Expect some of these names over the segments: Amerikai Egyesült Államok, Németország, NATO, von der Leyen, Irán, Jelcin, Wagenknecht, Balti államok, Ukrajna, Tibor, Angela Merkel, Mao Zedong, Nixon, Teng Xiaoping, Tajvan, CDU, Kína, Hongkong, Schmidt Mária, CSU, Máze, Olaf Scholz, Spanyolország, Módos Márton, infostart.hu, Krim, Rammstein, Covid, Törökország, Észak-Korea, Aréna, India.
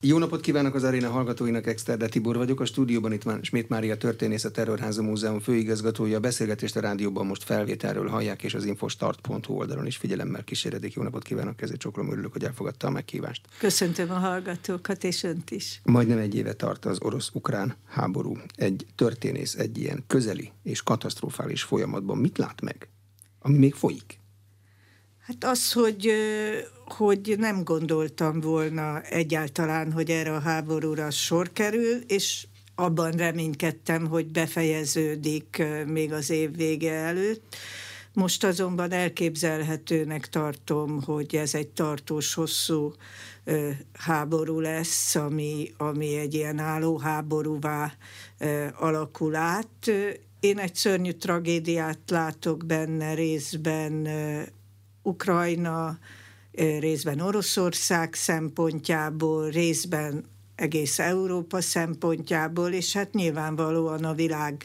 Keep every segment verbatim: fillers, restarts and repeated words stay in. Jó napot kívánok az Aréna hallgatóinak, Exterde Tibor vagyok. A stúdióban itt már Schmidt Mária történész, a Terror Háza Múzeum főigazgatója. A beszélgetést a rádióban most felvételről hallják, és az infostart pont hu oldalon is figyelemmel kíséredik. Jó napot kívánok, kezét csókolom, örülök, hogy elfogadta a meghívást. Köszöntöm a hallgatókat, és önt is. Majdnem egy éve tart az orosz-ukrán háború. Egy történész egy ilyen közeli és katasztrofális folyamatban mit lát meg, ami még folyik? Hát az, hogy, hogy nem gondoltam volna egyáltalán, hogy erre a háborúra sor kerül, és abban reménykedtem, hogy befejeződik még az év vége előtt. Most azonban elképzelhetőnek tartom, hogy ez egy tartós, hosszú háború lesz, ami, ami egy ilyen álló háborúvá alakul át. Én egy szörnyű tragédiát látok benne, részben Ukrajna, részben Oroszország szempontjából, részben egész Európa szempontjából, és hát nyilvánvalóan a világ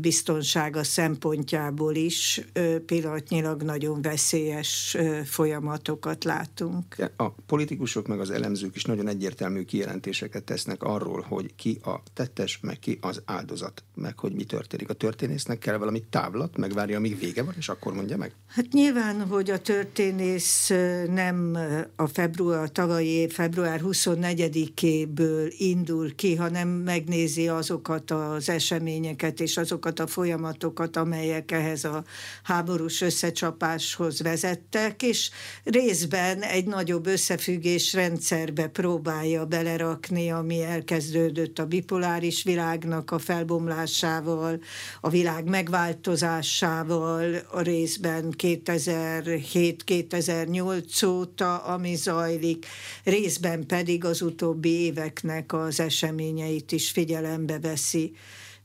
biztonsága szempontjából is pillanatnyilag nagyon veszélyes folyamatokat látunk. A politikusok meg az elemzők is nagyon egyértelmű kijelentéseket tesznek arról, hogy ki a tettes, meg ki az áldozat, meg hogy mi történik. A történésznek kell valami távlat, megvárja, amíg vége van, és akkor mondja meg? Hát nyilván, hogy a történész nem a február, a tavalyi év, február huszonnegyedikéből indul ki, hanem megnézi azokat az eseményeket és azokat a folyamatokat, amelyek ehhez a háborús összecsapáshoz vezettek, és részben egy nagyobb összefüggés rendszerbe próbálja belerakni, ami elkezdődött a bipoláris világnak a felbomlásával, a világ megváltozásával, a részben kétezer-hét kétezer-nyolc óta, ami zajlik, részben pedig az utóbbi éveknek az eseményeit is figyelembe veszi.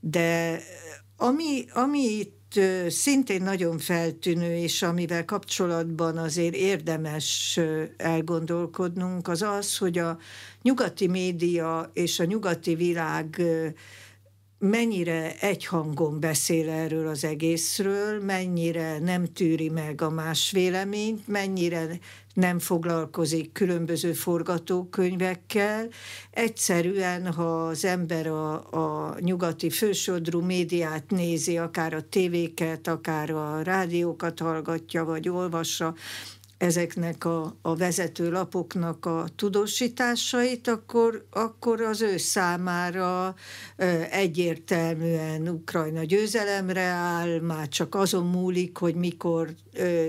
De ami, ami itt szintén nagyon feltűnő, és amivel kapcsolatban azért érdemes elgondolkodnunk, az az, hogy a nyugati média és a nyugati világ mennyire egyhangon beszél erről az egészről, mennyire nem tűri meg a más véleményt, mennyire nem foglalkozik különböző forgatókönyvekkel. Egyszerűen, ha az ember a, a nyugati fősodrú médiát nézi, akár a tévéket, akár a rádiókat hallgatja, vagy olvassa ezeknek a, a vezető lapoknak a tudósításait, akkor, akkor az ő számára egyértelműen Ukrajna győzelemre áll, már csak azon múlik, hogy mikor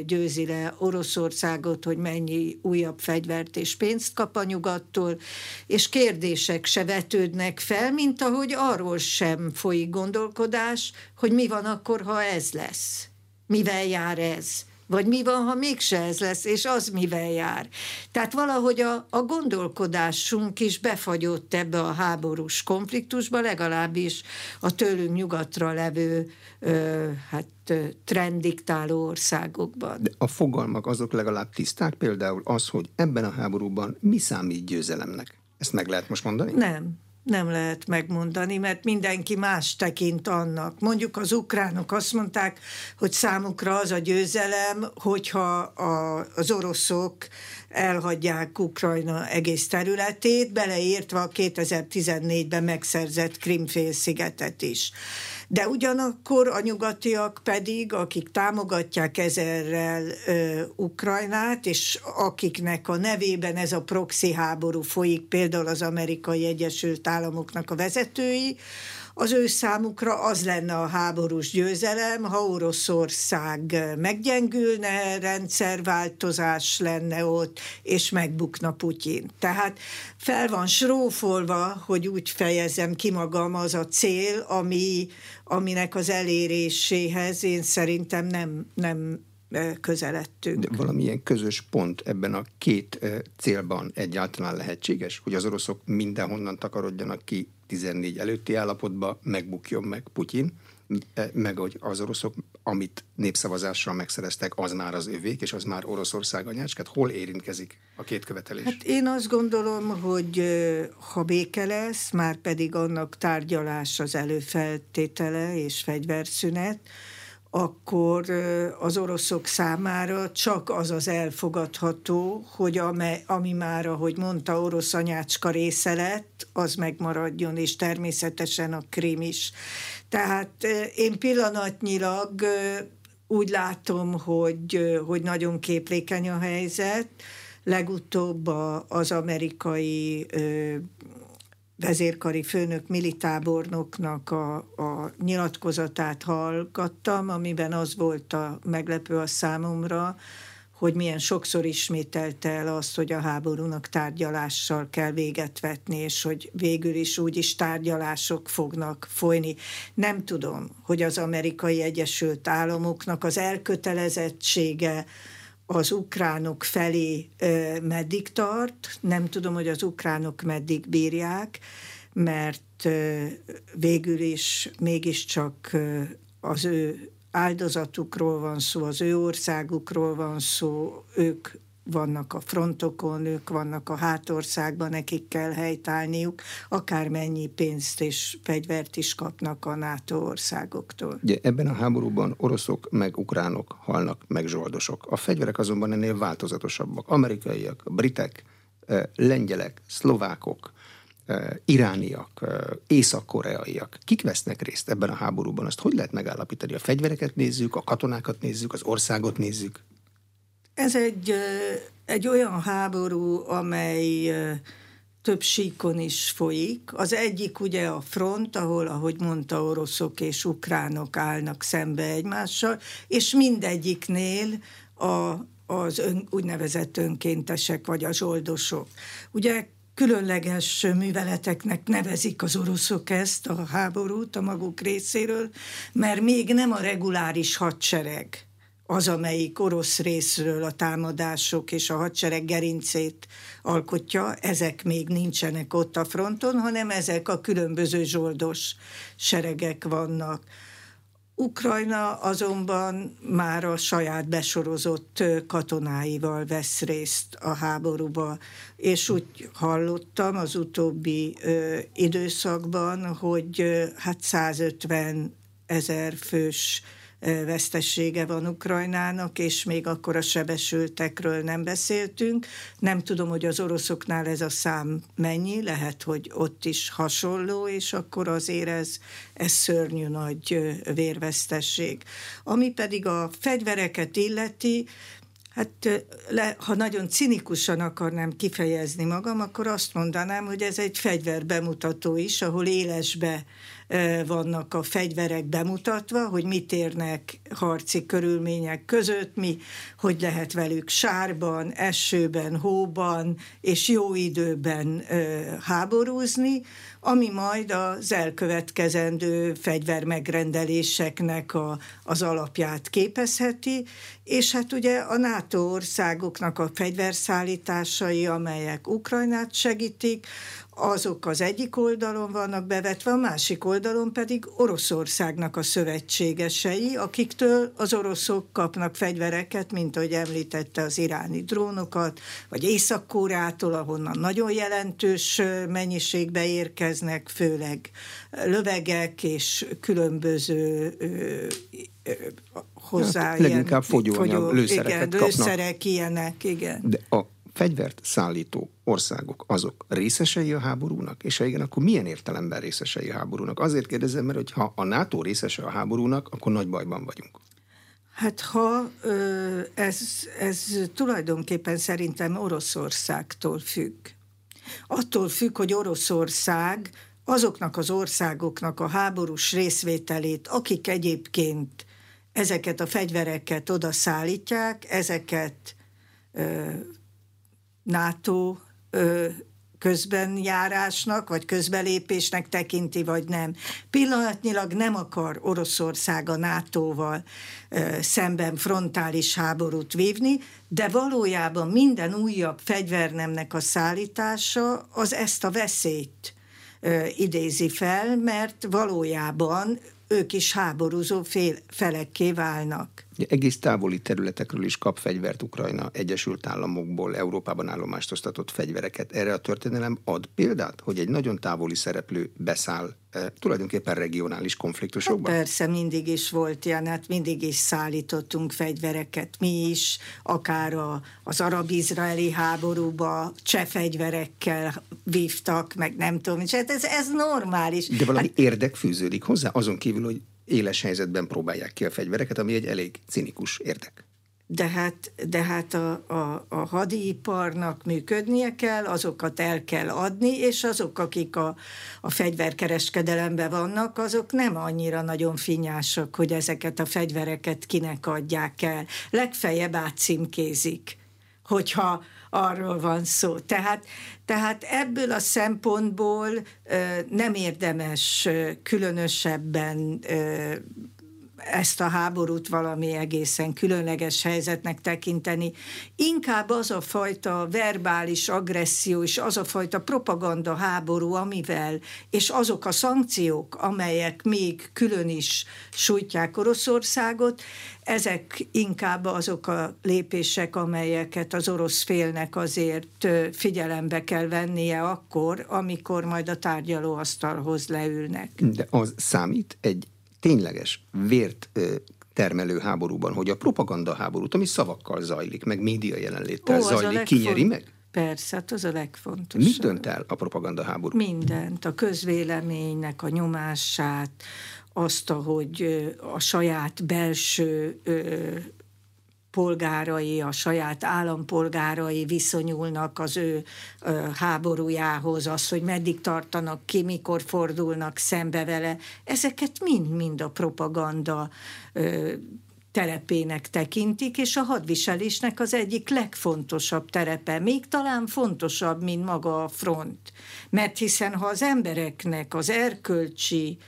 győzi le Oroszországot, hogy mennyi újabb fegyvert és pénzt kap a nyugattól, és kérdések se vetődnek fel, mint ahogy arról sem folyik gondolkodás, hogy mi van akkor, ha ez lesz, mivel jár ez, vagy mi van, ha mégse ez lesz, és az mivel jár. Tehát valahogy a, a gondolkodásunk is befagyott ebbe a háborús konfliktusba, legalábbis a tőlünk nyugatra levő ö, hát, trenddiktáló országokban. De a fogalmak azok legalább tiszták, például az, hogy ebben a háborúban mi számít győzelemnek? Ezt meg lehet most mondani? Nem. Nem lehet megmondani, mert mindenki más tekint annak. Mondjuk az ukránok azt mondták, hogy számukra az a győzelem, hogyha a, az oroszok elhagyják Ukrajna egész területét, beleértve a kétezer-tizennégyben megszerzett Krim-félszigetet is. De ugyanakkor a nyugatiak pedig, akik támogatják ezerrel ö, Ukrajnát, és akiknek a nevében ez a proxy háború folyik, például az Amerikai Egyesült Államoknak a vezetői, az ő számukra az lenne a háborús győzelem, ha Oroszország meggyengülne, rendszerváltozás lenne ott, és megbukna Putyin. Tehát fel van srófolva, hogy úgy fejezem ki magam, az a cél, ami, aminek az eléréséhez én szerintem nem, nem közeledtünk. De valamilyen közös pont ebben a két célban egyáltalán lehetséges, hogy az oroszok mindenhonnan takarodjanak ki, tizennégy előtti állapotban megbukjon meg Putyin, meg hogy az oroszok, amit népszavazással megszereztek, az már az övék, és az már Oroszország anyácskát. Hol érintkezik a két követelés? Hát én azt gondolom, hogy ha béke lesz, már pedig annak tárgyalás az előfeltétele és fegyverszünet, akkor az oroszok számára csak az az elfogadható, hogy ame, ami már, ahogy mondta, orosz anyácska része lett, az megmaradjon, és természetesen a Krim is. Tehát én pillanatnyilag úgy látom, hogy, hogy nagyon képlékeny a helyzet. Legutóbb az amerikai vezérkari főnök militábornoknak a, a nyilatkozatát hallgattam, amiben az volt a meglepő a számomra, hogy milyen sokszor ismételte el azt, hogy a háborúnak tárgyalással kell véget vetni, és hogy végül is úgyis tárgyalások fognak folyni. Nem tudom, hogy az Amerikai Egyesült Államoknak az elkötelezettsége az ukránok felé ö, meddig tart, nem tudom, hogy az ukránok meddig bírják, mert ö, végül is mégiscsak ö, az ő áldozatukról van szó, az ő országukról van szó, ők vannak a frontokon, ők vannak a hátországban, nekik kell helytállniuk, akármennyi pénzt és fegyvert is kapnak a NATO országoktól. Ugye, ebben a háborúban oroszok meg ukránok halnak, meg zsoldosok. A fegyverek azonban ennél változatosabbak. Amerikaiak, britek, lengyelek, szlovákok, irániak, észak-koreaiak. Kik vesznek részt ebben a háborúban? Azt hogy lehet megállapítani? A fegyvereket nézzük, a katonákat nézzük, az országot nézzük? Ez egy, egy olyan háború, amely több síkon is folyik. Az egyik ugye a front, ahol, ahogy mondta, oroszok és ukránok állnak szembe egymással, és mindegyiknél a, az ön, úgynevezett önkéntesek vagy a zsoldosok. Ugye különleges műveleteknek nevezik az oroszok ezt a háborút a maguk részéről, mert még nem a reguláris hadsereg az, amelyik orosz részről a támadások és a hadsereg gerincét alkotja, ezek még nincsenek ott a fronton, hanem ezek a különböző zsoldos seregek vannak. Ukrajna azonban már a saját besorozott katonáival vesz részt a háborúba, és úgy hallottam az utóbbi ö, időszakban, hogy ö, hát százötven ezer fős vesztessége van Ukrajnának, és még akkor a sebesültekről nem beszéltünk. Nem tudom, hogy az oroszoknál ez a szám mennyi, lehet, hogy ott is hasonló, és akkor azért ez, ez szörnyű nagy vérvesztesség. Ami pedig a fegyvereket illeti, hát le, ha nagyon cinikusan akarnám kifejezni magam, akkor azt mondanám, hogy ez egy fegyverbemutató is, ahol élesbe vannak a fegyverek bemutatva, hogy mit érnek harci körülmények között, mi, hogy lehet velük sárban, esőben, hóban és jó időben ö, háborúzni, ami majd az elkövetkezendő fegyvermegrendeléseknek a, az alapját képezheti, és hát ugye a NATO országoknak a fegyverszállításai, amelyek Ukrajnát segítik, azok az egyik oldalon vannak bevetve, a másik oldalon pedig Oroszországnak a szövetségesei, akiktől az oroszok kapnak fegyvereket, mint ahogy említette, az iráni drónokat, vagy Észak-Koreától, ahonnan nagyon jelentős mennyiségbe érkeznek, főleg lövegek és különböző hozzá hát, ilyen... Leginkább fogyóanyag, lőszereket kapnak. Lőszerek, ilyenek, igen. De a fegyvert szállító országok azok részesei a háborúnak, és ha igen, akkor milyen értelemben részesei a háborúnak? Azért kérdezem, mert ha a NATO részese a háborúnak, akkor nagy bajban vagyunk. Hát ha ez, ez tulajdonképpen szerintem Oroszországtól függ. Attól függ, hogy Oroszország azoknak az országoknak a háborús részvételét, akik egyébként ezeket a fegyvereket oda szállítják, ezeket NATO közbenjárásnak, vagy közbelépésnek tekinti, vagy nem. Pillanatnyilag nem akar Oroszország a nátóval szemben frontális háborút vívni, de valójában minden újabb fegyvernemnek a szállítása az ezt a veszélyt idézi fel, mert valójában ők is háborúzó fél, felekké válnak. Egész távoli területekről is kap fegyvert Ukrajna, Egyesült Államokból, Európában állomástoztatott fegyvereket. Erre a történelem ad példát, hogy egy nagyon távoli szereplő beszáll e, tulajdonképpen regionális konfliktusokban? Hát persze, mindig is volt ilyen, hát mindig is szállítottunk fegyvereket mi is, akár a, az arab-izraeli háborúba cseh fegyverekkel vívtak, meg nem tudom, hát ez, ez normális. De valami hát, érdek fűződik hozzá, azon kívül, hogy éles helyzetben próbálják ki a fegyvereket, ami egy elég cinikus érdek. De hát, de hát a, a, a hadiparnak működnie kell, azokat el kell adni, és azok, akik a, a fegyverkereskedelemben vannak, azok nem annyira nagyon finnyásak, hogy ezeket a fegyvereket kinek adják el. Legfeljebb átcímkézik, hogyha arról van szó. Tehát, tehát ebből a szempontból ö, nem érdemes ö, különösebben ö, ezt a háborút valami egészen különleges helyzetnek tekinteni. Inkább az a fajta verbális agresszió és az a fajta propaganda háború, amivel, és azok a szankciók, amelyek még külön is sújtják Oroszországot, ezek inkább azok a lépések, amelyeket az orosz félnek azért figyelembe kell vennie akkor, amikor majd a tárgyalóasztalhoz leülnek. De az számít egy tényleges, vért termelő háborúban, hogy a propaganda háborút, ami szavakkal zajlik, meg média jelenléttel Ó, zajlik, legfont... kinyeri meg? Persze, hát az a legfontosabb. Mit dönt el a propaganda háború? Mindent, a közvéleménynek a nyomását, azt, hogy a saját belső polgárai, a saját állampolgárai viszonyulnak az ő háborújához, az, hogy meddig tartanak ki, mikor fordulnak szembe vele. Ezeket mind-mind a propaganda terepének tekintik, és a hadviselésnek az egyik legfontosabb terepe, még talán fontosabb, mint maga a front. Mert hiszen, ha az embereknek az erkölcsi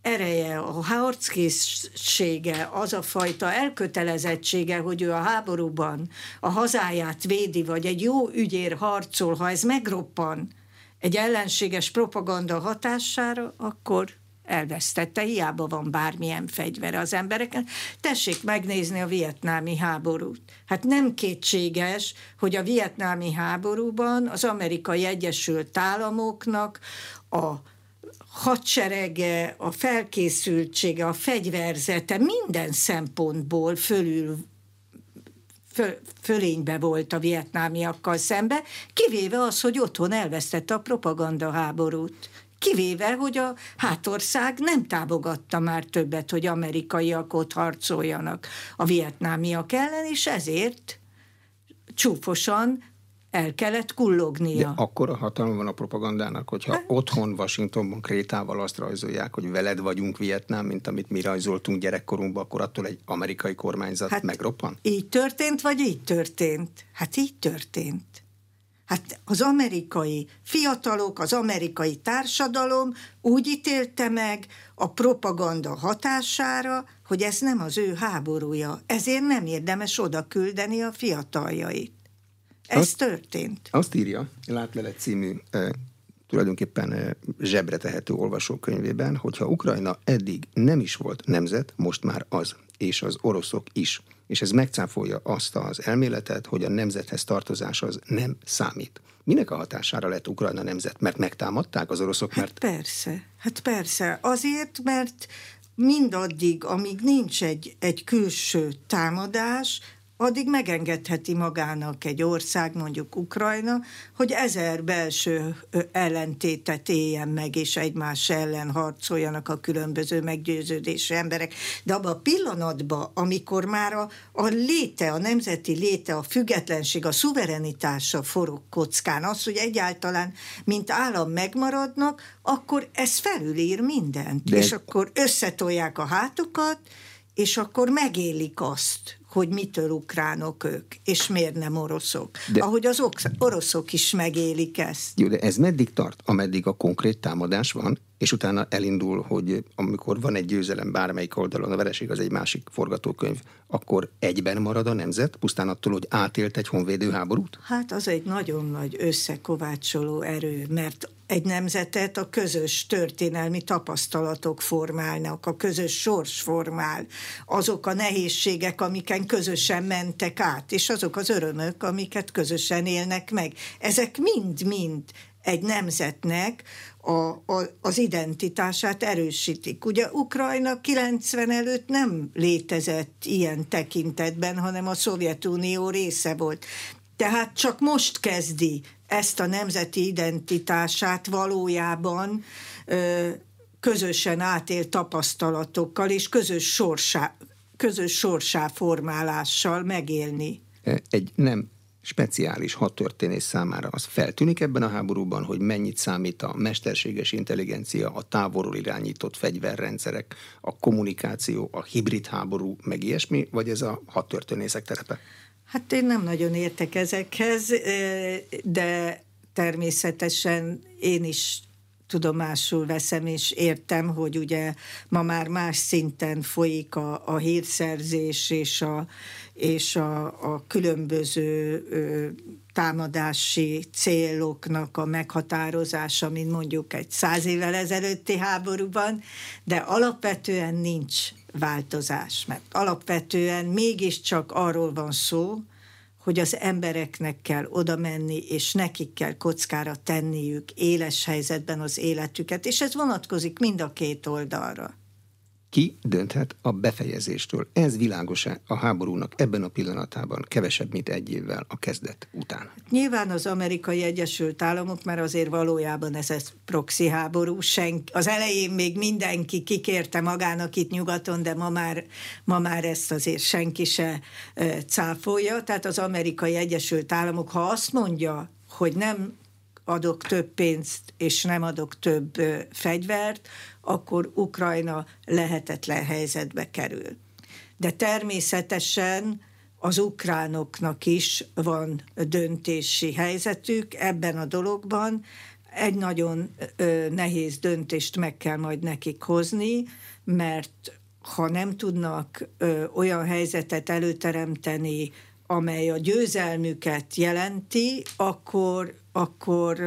ereje, a harckészsége, az a fajta elkötelezettsége, hogy ő a háborúban a hazáját védi, vagy egy jó ügyért harcol, ha ez megroppan egy ellenséges propaganda hatására, akkor elvesztette, hiába van bármilyen fegyvere az embereken. Tessék megnézni a vietnámi háborút. Hát nem kétséges, hogy a vietnámi háborúban az Amerikai Egyesült Államoknak a hadserege, a felkészültsége, a fegyverzete minden szempontból fölül, föl, fölénybe volt a vietnámiakkal szembe, kivéve az, hogy otthon elvesztette a propagandaháborút. Kivéve, hogy a hátország nem támogatta már többet, hogy amerikaiak ott harcoljanak a vietnámiak ellen, és ezért csúfosan el kellett kullognia. De akkora hatalma van a propagandának, hogyha hát otthon Washingtonban krétával azt rajzolják, hogy veled vagyunk Vietnám, mint amit mi rajzoltunk gyerekkorunkban, akkor attól egy amerikai kormányzat hát megroppan? Így történt, vagy így történt? Hát így történt. Hát az amerikai fiatalok, az amerikai társadalom úgy ítélte meg a propaganda hatására, hogy ez nem az ő háborúja. Ezért nem érdemes oda küldeni a fiataljait. Ez azt, történt. Azt írja Látlelet című e, tulajdonképpen e, zsebre tehető olvasókönyvében, hogyha Ukrajna eddig nem is volt nemzet, most már az, és az oroszok is. És ez megcáfolja azt az elméletet, hogy a nemzethez tartozás az nem számít. Minek a hatására lett Ukrajna nemzet? Mert megtámadták az oroszok? Hát mert... persze. Hát persze. Azért, mert mindaddig, amíg nincs egy, egy külső támadás, addig megengedheti magának egy ország, mondjuk Ukrajna, hogy ezer belső ellentétet éljen meg, és egymás ellen harcoljanak a különböző meggyőződésű emberek. De abban a pillanatban, amikor már a, a léte, a nemzeti léte, a függetlenség, a szuverenitása forog kockán, az, hogy egyáltalán mint állam megmaradnak, akkor ez felülír mindent. De... és akkor összetolják a hátukat, és akkor megélik azt, hogy mitől ukránok ők, és miért nem oroszok. De, ahogy az oroszok is megélik ezt. Jó, de ez meddig tart? Ameddig a konkrét támadás van, és utána elindul, hogy amikor van egy győzelem bármelyik oldalon, a vereség az egy másik forgatókönyv, akkor egyben marad a nemzet, pusztán attól, hogy átélt egy honvédő háborút? Hát az egy nagyon nagy összekovácsoló erő, mert egy nemzetet a közös történelmi tapasztalatok formálnak, a közös sors formál, azok a nehézségek, amiken közösen mentek át, és azok az örömök, amiket közösen élnek meg. Ezek mind-mind egy nemzetnek a, a, az identitását erősítik. Ugye Ukrajna kilencven előtt nem létezett ilyen tekintetben, hanem a Szovjetunió része volt. Tehát csak most kezdi ezt a nemzeti identitását valójában ö, közösen átélt tapasztalatokkal és közös sorsá, közös sorsá formálással megélni. Egy nem speciális hadtörténész számára az feltűnik ebben a háborúban, hogy mennyit számít a mesterséges intelligencia, a távolról irányított fegyverrendszerek, a kommunikáció, a hibrid háború, meg ilyesmi, vagy ez a hadtörténészek terepe? Hát én nem nagyon értek ezekhez, de természetesen én is tudomásul veszem, és értem, hogy ugye ma már más szinten folyik a, a hírszerzés és a, és a, a különböző ö, támadási céloknak a meghatározása, mint mondjuk egy száz évvel ezelőtti háborúban, de alapvetően nincs változás, mert alapvetően mégiscsak arról van szó, hogy az embereknek kell oda menni, és nekik kell kockára tenniük éles helyzetben az életüket, és ez vonatkozik mind a két oldalra. Ki dönthet a befejezéstől? Ez világos-e a háborúnak ebben a pillanatában, kevesebb, mint egy évvel a kezdet után? Nyilván az Amerikai Egyesült Államok, mert azért valójában ez egy proxy háború. Senki, az elején még mindenki kikérte magának itt nyugaton, de ma már, ma már ezt azért senki se e, cáfolja. Tehát az Amerikai Egyesült Államok, ha azt mondja, hogy nem adok több pénzt, és nem adok több ö, fegyvert, akkor Ukrajna lehetetlen helyzetbe kerül. De természetesen az ukránoknak is van döntési helyzetük ebben a dologban. Egy nagyon ö, nehéz döntést meg kell majd nekik hozni, mert ha nem tudnak ö, olyan helyzetet előteremteni, amely a győzelmüket jelenti, akkor, akkor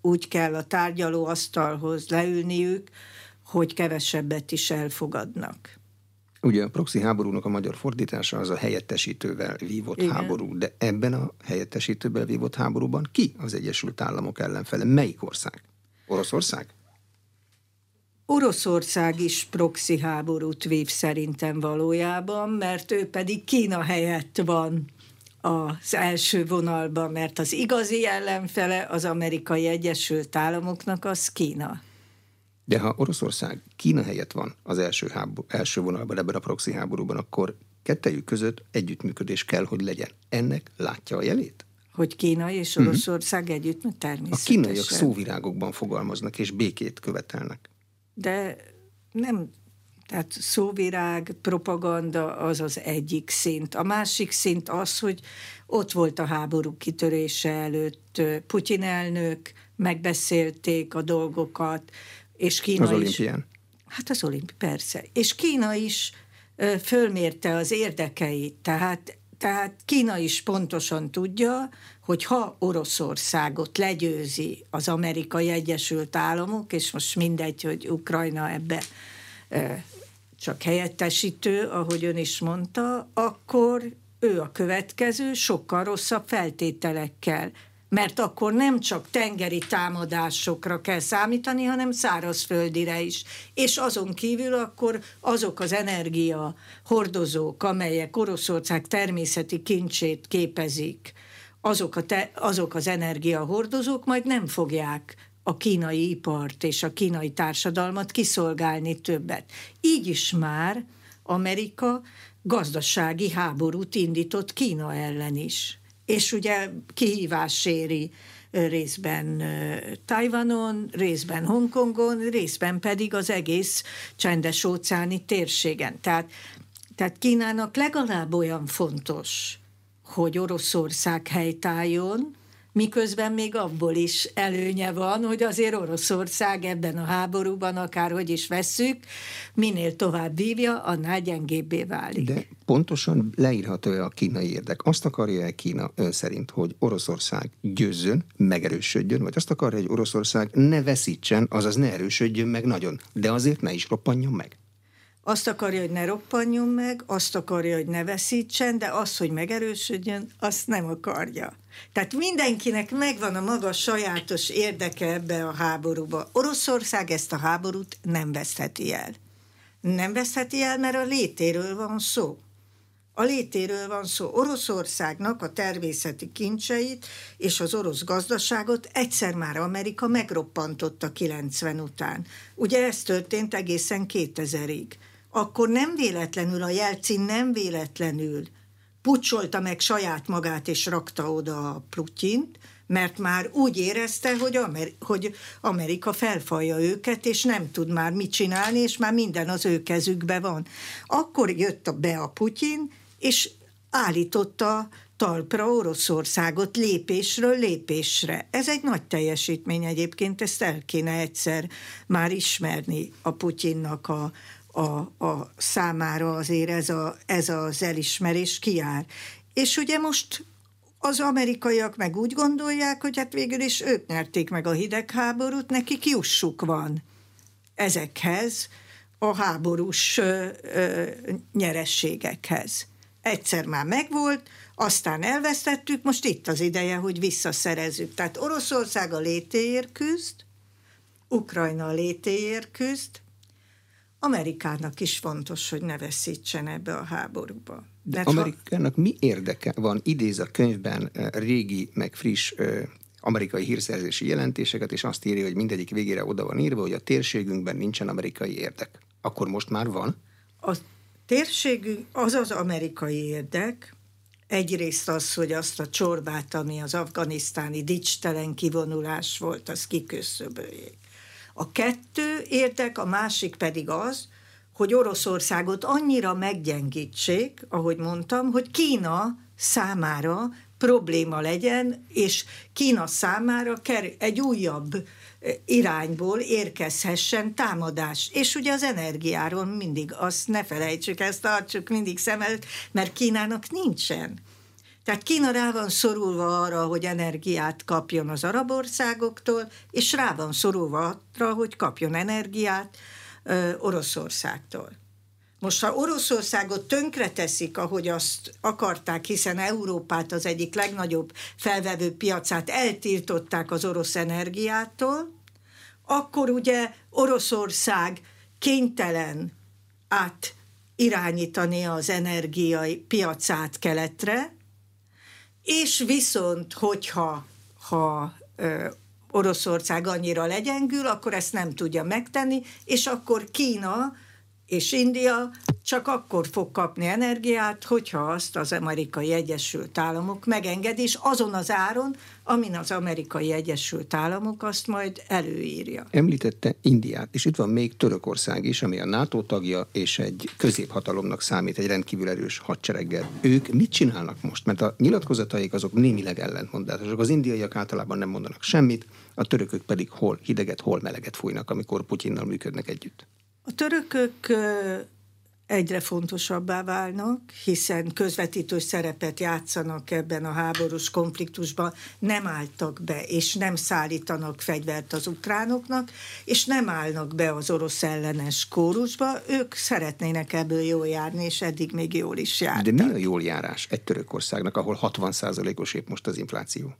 úgy kell a tárgyalóasztalhoz leülniük, hogy kevesebbet is elfogadnak. Ugye a proxy háborúnak a magyar fordítása az a helyettesítővel vívott Igen. háború, de ebben a helyettesítővel vívott háborúban ki az Egyesült Államok ellenfele? Melyik ország? Oroszország? Oroszország is proxy háborút vív szerintem valójában, mert ő pedig Kína helyett van az első vonalban, mert az igazi ellenfele az Amerikai Egyesült Államoknak az Kína. De ha Oroszország Kína helyett van az első, háború, első vonalban ebben a proxy háborúban, akkor kettejük között együttműködés kell, hogy legyen. Ennek látja a jelét? Hogy Kína és Oroszország uh-huh. együtt, természetesen. A kínaiak szóvirágokban fogalmaznak és békét követelnek. De nem, tehát szóvirág, propaganda az az egyik szint. A másik szint az, hogy ott volt a háború kitörése előtt Putyin elnök, megbeszélték a dolgokat, és Kína az is... Az olimpián. Hát az olimpi, persze. És Kína is ö, fölmérte az érdekeit, tehát, tehát Kína is pontosan tudja, hogy ha Oroszországot legyőzi az Amerikai Egyesült Államok, és most mindegy, hogy Ukrajna ebbe e, csak helyettesítő, ahogy ön is mondta, akkor ő a következő sokkal rosszabb feltételekkel. Mert akkor nem csak tengeri támadásokra kell számítani, hanem szárazföldire is. És azon kívül akkor azok az energiahordozók, amelyek Oroszország természeti kincsét képezik, Azok, a te, azok az energiahordozók majd nem fogják a kínai ipart és a kínai társadalmat kiszolgálni többet. Így is már Amerika gazdasági háborút indított Kína ellen is. És ugye kihívás éri részben Tajvanon, részben Hongkongon, részben pedig az egész csendes-óceáni térségen. Tehát, tehát Kínának legalább olyan fontos, hogy Oroszország helytálljon, miközben még abból is előnye van, hogy azért Oroszország ebben a háborúban, akárhogy is vesszük, minél tovább vívja, annál gyengébbé válik. De pontosan leírható-e a kínai érdek? Azt akarja-e Kína ön szerint, hogy Oroszország győzzön, megerősödjön, vagy azt akarja, hogy Oroszország ne veszítsen, azaz ne erősödjön meg nagyon, de azért ne is roppanjon meg? Azt akarja, hogy ne roppanjon meg, azt akarja, hogy ne veszítsen, de az, hogy megerősödjön, azt nem akarja. Tehát mindenkinek megvan a maga sajátos érdeke ebbe a háborúba. Oroszország ezt a háborút nem vesztheti el. Nem vesztheti el, mert a létéről van szó. A létéről van szó. Oroszországnak a természeti kincseit és az orosz gazdaságot egyszer már Amerika megroppantotta kilencven után. Ugye ez történt egészen kétezerig. Akkor nem véletlenül, a Jelcin nem véletlenül pucsolta meg saját magát és rakta oda a Putyint, mert már úgy érezte, hogy, Amer- hogy Amerika felfalja őket, és nem tud már mit csinálni, és már minden az ő kezükbe van. Akkor jött be a Putyin, és állította talpra Oroszországot lépésről lépésre. Ez egy nagy teljesítmény egyébként, ezt el kéne egyszer már ismerni a Putyinnak a A, a számára, azért ez, a, ez az elismerés kijár. És ugye most az amerikaiak meg úgy gondolják, hogy hát végül is ők nyerték meg a hidegháborút, nekik jussuk van ezekhez a háborús ö, ö, nyerességekhez. Egyszer már megvolt, aztán elvesztettük, most itt az ideje, hogy visszaszerezzük. Tehát Oroszország a létéért küzd, Ukrajna a létéért küzd, Amerikának is fontos, hogy ne veszítsen ebbe a háborúba. De Amerikának mi érdeke van? Idéz a könyvben régi, meg friss amerikai hírszerzési jelentéseket, és azt írja, hogy mindegyik végére oda van írva, hogy a térségünkben nincsen amerikai érdek. Akkor most már van? A térségünk, az az amerikai érdek, egyrészt az, hogy azt a csorbát, ami az afganisztáni dicstelen kivonulás volt, az kiküszöböljék. A kettő érdek, a másik pedig az, hogy Oroszországot annyira meggyengítsék, ahogy mondtam, hogy Kína számára probléma legyen, és Kína számára egy újabb irányból érkezhessen támadás. És ugye az energiáról mindig, azt ne felejtsük, ezt tartsuk mindig szem előtt, mert Kínának nincsen. Tehát Kína rá van szorulva arra, hogy energiát kapjon az arab országoktól, és rá van szorulva arra, hogy kapjon energiát ö, Oroszországtól. Most, ha Oroszországot tönkreteszik, ahogy azt akarták, hiszen Európát, az egyik legnagyobb felvevő piacát eltiltották az orosz energiától, akkor ugye Oroszország kénytelen át irányítani az energiai piacát keletre, és viszont, hogyha ha, ö, Oroszország annyira legyengül, akkor ezt nem tudja megtenni, és akkor Kína és India csak akkor fog kapni energiát, hogyha azt az Amerikai Egyesült Államok megengedi, és azon az áron, amin az Amerikai Egyesült Államok azt majd előírja. Említette Indiát, és itt van még Törökország is, ami a NATO tagja, és egy középhatalomnak számít, egy rendkívül erős hadsereggel. Ők mit csinálnak most? Mert a nyilatkozataik azok némileg ellentmondásosak. Az indiaiak általában nem mondanak semmit, a törökök pedig hol hideget, hol meleget fújnak, amikor Putyinnal működnek együtt. A törökök egyre fontosabbá válnak, hiszen közvetítő szerepet játszanak ebben a háborús konfliktusban, nem álltak be, és nem szállítanak fegyvert az ukránoknak, és nem állnak be az orosz ellenes kórusba, ők szeretnének ebből jól járni, és eddig még jól is jártak. De mi a jól járás egy Törökországnak, ahol hatvan százalékos épp most az infláció?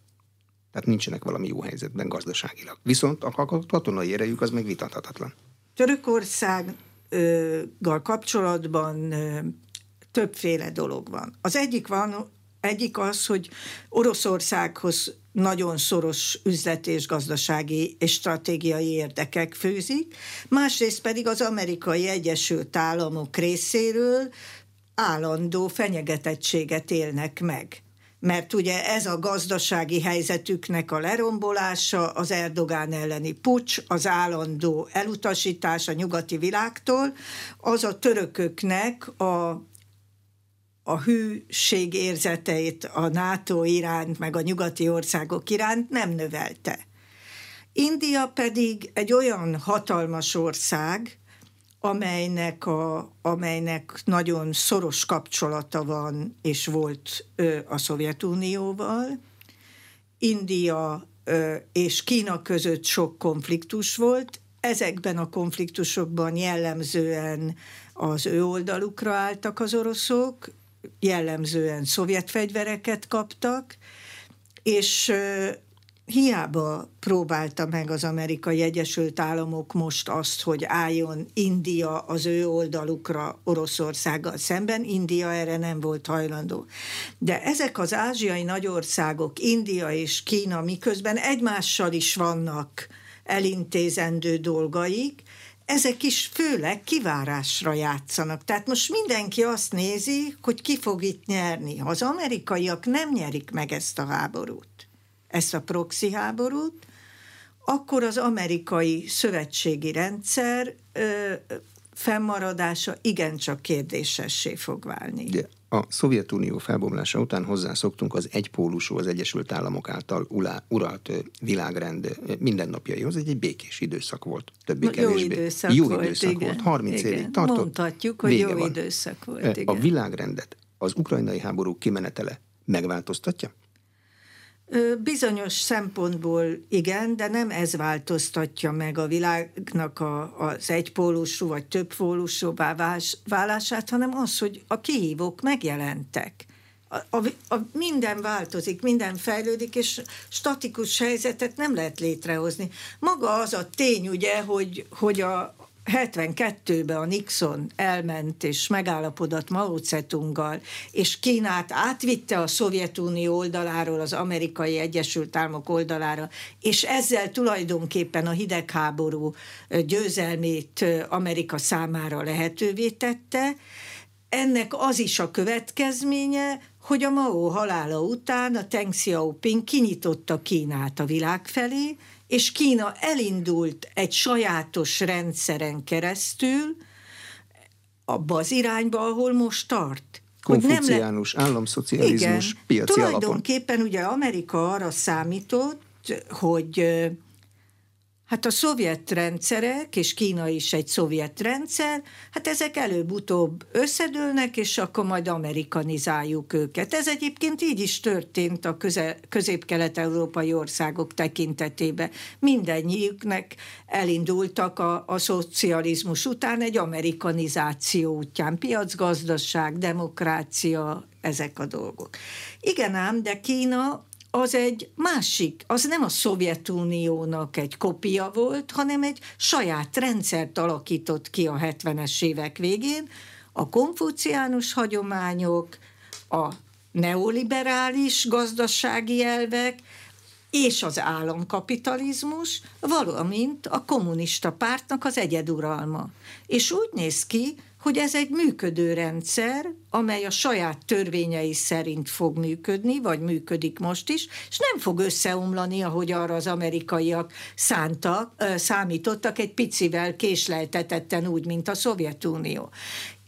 Tehát nincsenek valami jó helyzetben gazdaságilag. Viszont a katonai erejük az meg vitathatatlan. Törökországgal kapcsolatban többféle dolog van. Az egyik, van, egyik az, hogy Oroszországhoz nagyon szoros üzleti és gazdasági és stratégiai érdekek fűzik, másrészt pedig az Amerikai Egyesült Államok részéről állandó fenyegetettséget élnek meg. Mert ugye ez a gazdasági helyzetüknek a lerombolása, az Erdogán elleni puccs, az állandó elutasítás a nyugati világtól, az a törököknek a a hűség érzeteit a NATO iránt, meg a nyugati országok iránt nem növelte. India pedig egy olyan hatalmas ország, amelynek, a, amelynek nagyon szoros kapcsolata van és volt ö, a Szovjetunióval. India ö, és Kína között sok konfliktus volt. Ezekben a konfliktusokban jellemzően az ő oldalukra álltak az oroszok, jellemzően szovjet fegyvereket kaptak, és ö, hiába próbálta meg az Amerikai Egyesült Államok most azt, hogy álljon India az ő oldalukra Oroszországgal szemben, India erre nem volt hajlandó. De ezek az ázsiai nagyországok, India és Kína, miközben egymással is vannak elintézendő dolgaik, ezek is főleg kivárásra játszanak. Tehát most mindenki azt nézi, hogy ki fog itt nyerni. Az amerikaiak nem nyerik meg ezt a háborút, ezt a proxy háborút, akkor az amerikai szövetségi rendszer ö, fennmaradása igencsak kérdésessé fog válni. De a Szovjetunió felbomlása után hozzászoktunk az egypólusú, az Egyesült Államok által ulá, uralt világrend mindennapjaihoz, egy békés időszak volt. Többé-kevésbé. Jó időszak jó volt, időszak igen. Volt. harminc évig tartott. Mondhatjuk, hogy jó van. Időszak volt. Igen. A világrendet az ukrajnai háború kimenetele megváltoztatja? Bizonyos szempontból igen, de nem ez változtatja meg a világnak a, az egypólusú vagy többpólusúvá válását, hanem az, hogy a kihívók megjelentek. A, a, a minden változik, minden fejlődik, és statikus helyzetet nem lehet létrehozni. Maga az a tény, ugye, hogy, hogy a hetvenkettőben a Nixon elment és megállapodott Mao Zedonggal, és Kínát átvitte a Szovjetunió oldaláról az Amerikai Egyesült Államok oldalára, és ezzel tulajdonképpen a hidegháború győzelmét Amerika számára lehetővé tette. Ennek az is a következménye, hogy a Mao halála után a Teng Xiaoping kinyitotta Kínát a világ felé, és Kína elindult egy sajátos rendszeren keresztül abba az irányba, ahol most tart. Konfuciánus, le... államszocializmus, igen, piaci alapon. Tulajdonképpen ugye Amerika arra számított, hogy hát a szovjet rendszerek, és Kína is egy szovjet rendszer, hát ezek előbb-utóbb összedőlnek, és akkor majd amerikanizáljuk őket. Ez egyébként így is történt a köze- közép-kelet-európai országok tekintetében. Mindennyiüknek elindultak a, a szocializmus után egy amerikanizáció útján. Piacgazdaság, demokrácia, ezek a dolgok. Igen ám, de Kína az egy másik, az nem a Szovjetuniónak egy kopia volt, hanem egy saját rendszert alakított ki a hetvenes évek végén. A konfuciánus hagyományok, a neoliberális gazdasági elvek és az államkapitalizmus, valamint a kommunista pártnak az egyeduralma. És úgy néz ki, hogy ez egy működő rendszer, amely a saját törvényei szerint fog működni, vagy működik most is, és nem fog összeomlani, ahogy arra az amerikaiak szántak, számítottak, egy picivel késleltetetten úgy, mint a Szovjetunió.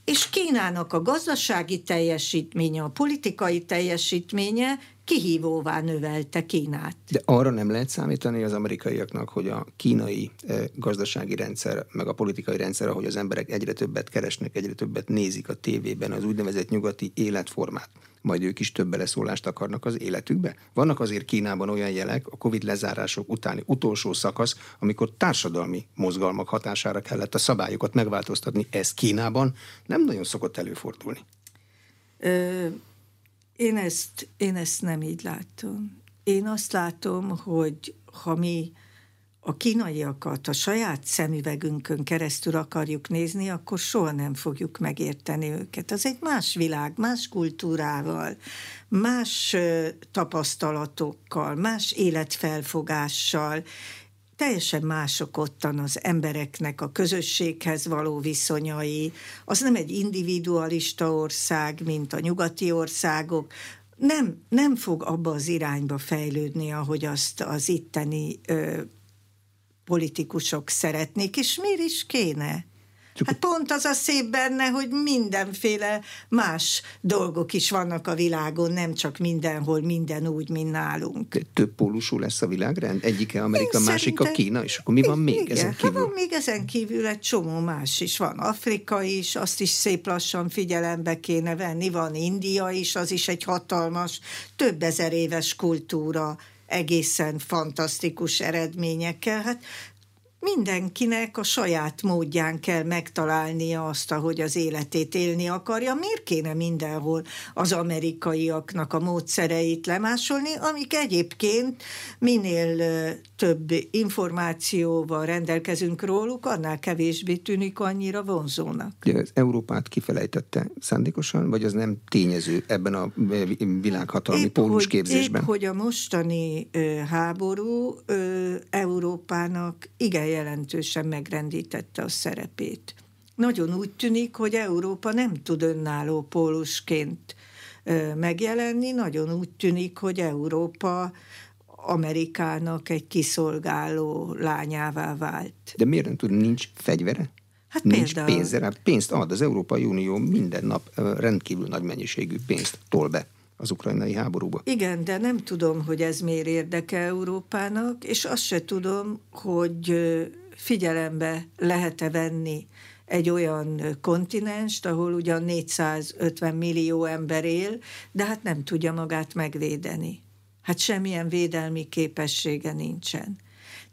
És Kínának a gazdasági teljesítménye, a politikai teljesítménye kihívóvá növelte Kínát. De arra nem lehet számítani az amerikaiaknak, hogy a kínai gazdasági rendszer, meg a politikai rendszer, ahogy az emberek egyre többet keresnek, egyre többet nézik a tévében, az úgynevezett nyugati életformát, majd ők is több beleszólást akarnak az életükbe? Vannak azért Kínában olyan jelek, a Covid lezárások utáni utolsó szakasz, amikor társadalmi mozgalmak hatására kellett a szabályokat megváltoztatni. Ez Kínában nem nagyon szokott előfordulni. Ö... Én ezt, én ezt nem így látom. Én azt látom, hogy ha mi a kínaiakat a saját szemüvegünkön keresztül akarjuk nézni, akkor soha nem fogjuk megérteni őket. Az egy más világ, más kultúrával, más tapasztalatokkal, más életfelfogással, teljesen mások ottan az embereknek a közösséghez való viszonyai. Az nem egy individualista ország, mint a nyugati országok. Nem, nem fog abba az irányba fejlődni, ahogy azt az itteni ö, politikusok szeretnék, és miért is kéne? Csak hát pont az a szép benne, hogy mindenféle más dolgok is vannak a világon, nem csak mindenhol, minden úgy, mint nálunk. Több pólusú lesz a világrend? Egyike Amerika, én másik a Kína, és akkor mi van még igen, ezen kívül? Ha van még ezen kívül egy csomó más is van. Afrika is, azt is szép lassan figyelembe kéne venni, van India is, az is egy hatalmas, több ezer éves kultúra, egészen fantasztikus eredményekkel. Hát mindenkinek a saját módján kell megtalálnia azt, ahogy az életét élni akarja. Miért kéne mindenhol az amerikaiaknak a módszereit lemásolni, amik egyébként minél több információval rendelkezünk róluk, annál kevésbé tűnik annyira vonzónak. Az Európát kifelejtette szándékosan, vagy az nem tényező ebben a világhatalmi pólusképzésben? Épp, hogy a mostani háború Európának igen jelentősen megrendítette a szerepét. Nagyon úgy tűnik, hogy Európa nem tud önálló pólusként megjelenni, nagyon úgy tűnik, hogy Európa Amerikának egy kiszolgáló lányává vált. De miért nem tud, nincs fegyvere? Hát nincs például... pénze rá. Pénzt ad az Európai Unió minden nap rendkívül nagy mennyiségű pénzt tol be az ukrajnai háborúba. Igen, de nem tudom, hogy ez miért érdeke Európának, és azt se tudom, hogy figyelembe lehet-e venni egy olyan kontinenst, ahol ugyan négyszázötven millió ember él, de hát nem tudja magát megvédeni. Hát semmilyen védelmi képessége nincsen.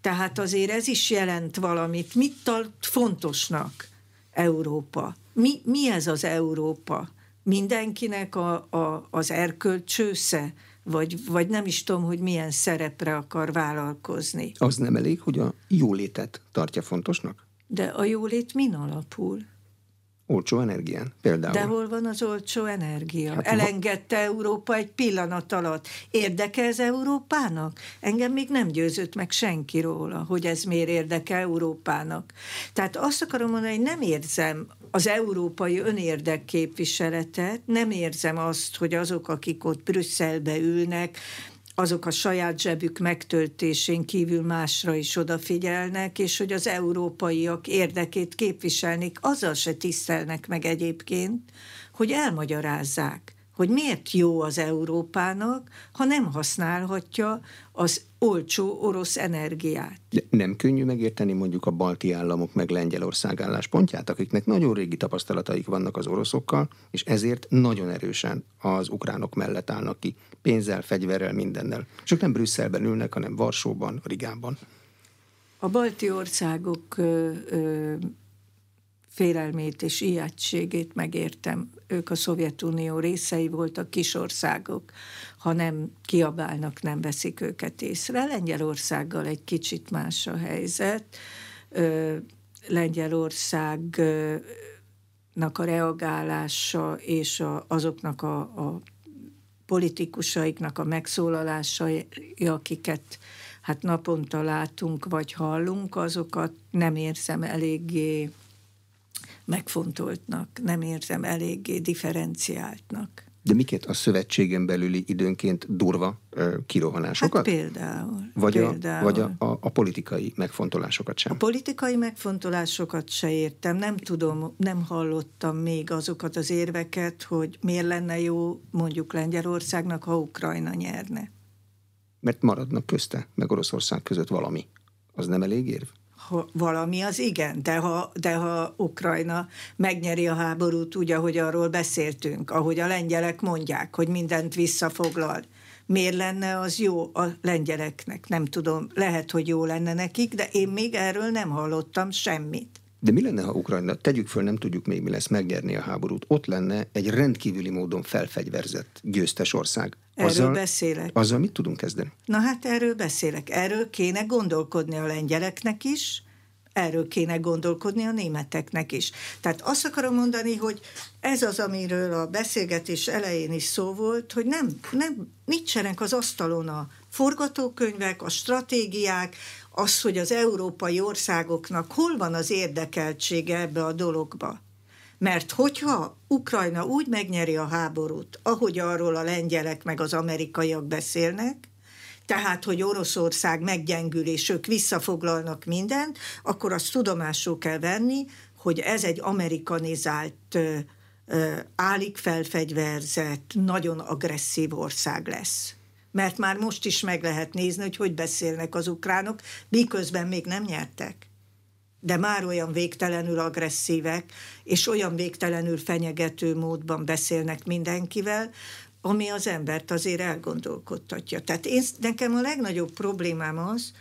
Tehát azért ez is jelent valamit. Mit tart fontosnak Európa? Mi, mi ez az Európa? Mindenkinek a, a, az erkölcsősze? Vagy, vagy nem is tudom, hogy milyen szerepre akar vállalkozni? Az nem elég, hogy a jólétet tartja fontosnak? De a jólét min alapul? Olcsó energián, például. De hol van az olcsó energia? Hát, elengedte ha... Európa egy pillanat alatt. Érdeke ez Európának? Engem még nem győzött meg senki róla, hogy ez miért érdeke Európának. Tehát azt akarom mondani, hogy nem érzem az európai önérdekképviseletet, nem érzem azt, hogy azok, akik ott Brüsszelbe ülnek, azok a saját zsebük megtöltésén kívül másra is odafigyelnek, és hogy az európaiak érdekét képviselnék, azzal se tisztelnek meg egyébként, hogy elmagyarázzák, hogy miért jó az Európának, ha nem használhatja az olcsó orosz energiát. De nem könnyű megérteni mondjuk a balti államok meg Lengyelország álláspontját, akiknek nagyon régi tapasztalataik vannak az oroszokkal, és ezért nagyon erősen az ukránok mellett állnak ki. Pénzzel, fegyverrel, mindennel. Csak nem Brüsszelben ülnek, hanem Varsóban, Rigában. A balti országok ö, ö, félelmét és ijegységét megértem. Ők a Szovjetunió részei voltak, kis országok. Ha nem kiabálnak, nem veszik őket észre. Lengyelországgal egy kicsit más a helyzet. Ö, Lengyelországnak a reagálása és a, azoknak a, a politikusaiknak a megszólalásai, akiket hát naponta látunk vagy hallunk, azokat nem érzem eléggé megfontoltnak, nem érzem eléggé differenciáltnak. De miket? A szövetségen belüli időnként durva ö, kirohanásokat? Hát például. Vagy, például. A, vagy a, a, a politikai megfontolásokat sem? A politikai megfontolásokat se értem. Nem tudom, nem hallottam még azokat az érveket, hogy miért lenne jó mondjuk Lengyelországnak, ha Ukrajna nyerne. Mert maradnak közte, meg Oroszország között valami. Az nem elég érv? Ha valami az igen, de ha, de ha Ukrajna megnyeri a háborút úgy, ahogy arról beszéltünk, ahogy a lengyelek mondják, hogy mindent visszafoglal, miért lenne az jó a lengyeleknek? Nem tudom, lehet, hogy jó lenne nekik, de én még erről nem hallottam semmit. De mi lenne, ha Ukrajna, tegyük föl, nem tudjuk még mi lesz, megnyerni a háborút, ott lenne egy rendkívüli módon felfegyverzett győztes ország. Azzal, erről beszélek. Azzal mit tudunk kezdeni? Na hát erről beszélek. Erről kéne gondolkodni a lengyeleknek is, erről kéne gondolkodni a németeknek is. Tehát azt akarom mondani, hogy ez az, amiről a beszélgetés elején is szó volt, hogy nem, nem nincsenek az asztalon a forgatókönyvek, a stratégiák, az, hogy az európai országoknak hol van az érdekeltsége ebbe a dologba. Mert hogyha Ukrajna úgy megnyeri a háborút, ahogy arról a lengyelek meg az amerikaiak beszélnek, tehát, hogy Oroszország meggyengül és ők visszafoglalnak mindent, akkor azt tudomásul kell venni, hogy ez egy amerikanizált, állig felfegyverzett, nagyon agresszív ország lesz. Mert már most is meg lehet nézni, hogy hogy beszélnek az ukránok, miközben még nem nyertek. De már olyan végtelenül agresszívek, és olyan végtelenül fenyegető módban beszélnek mindenkivel, ami az embert azért elgondolkodtatja. Tehát én, nekem a legnagyobb problémám az,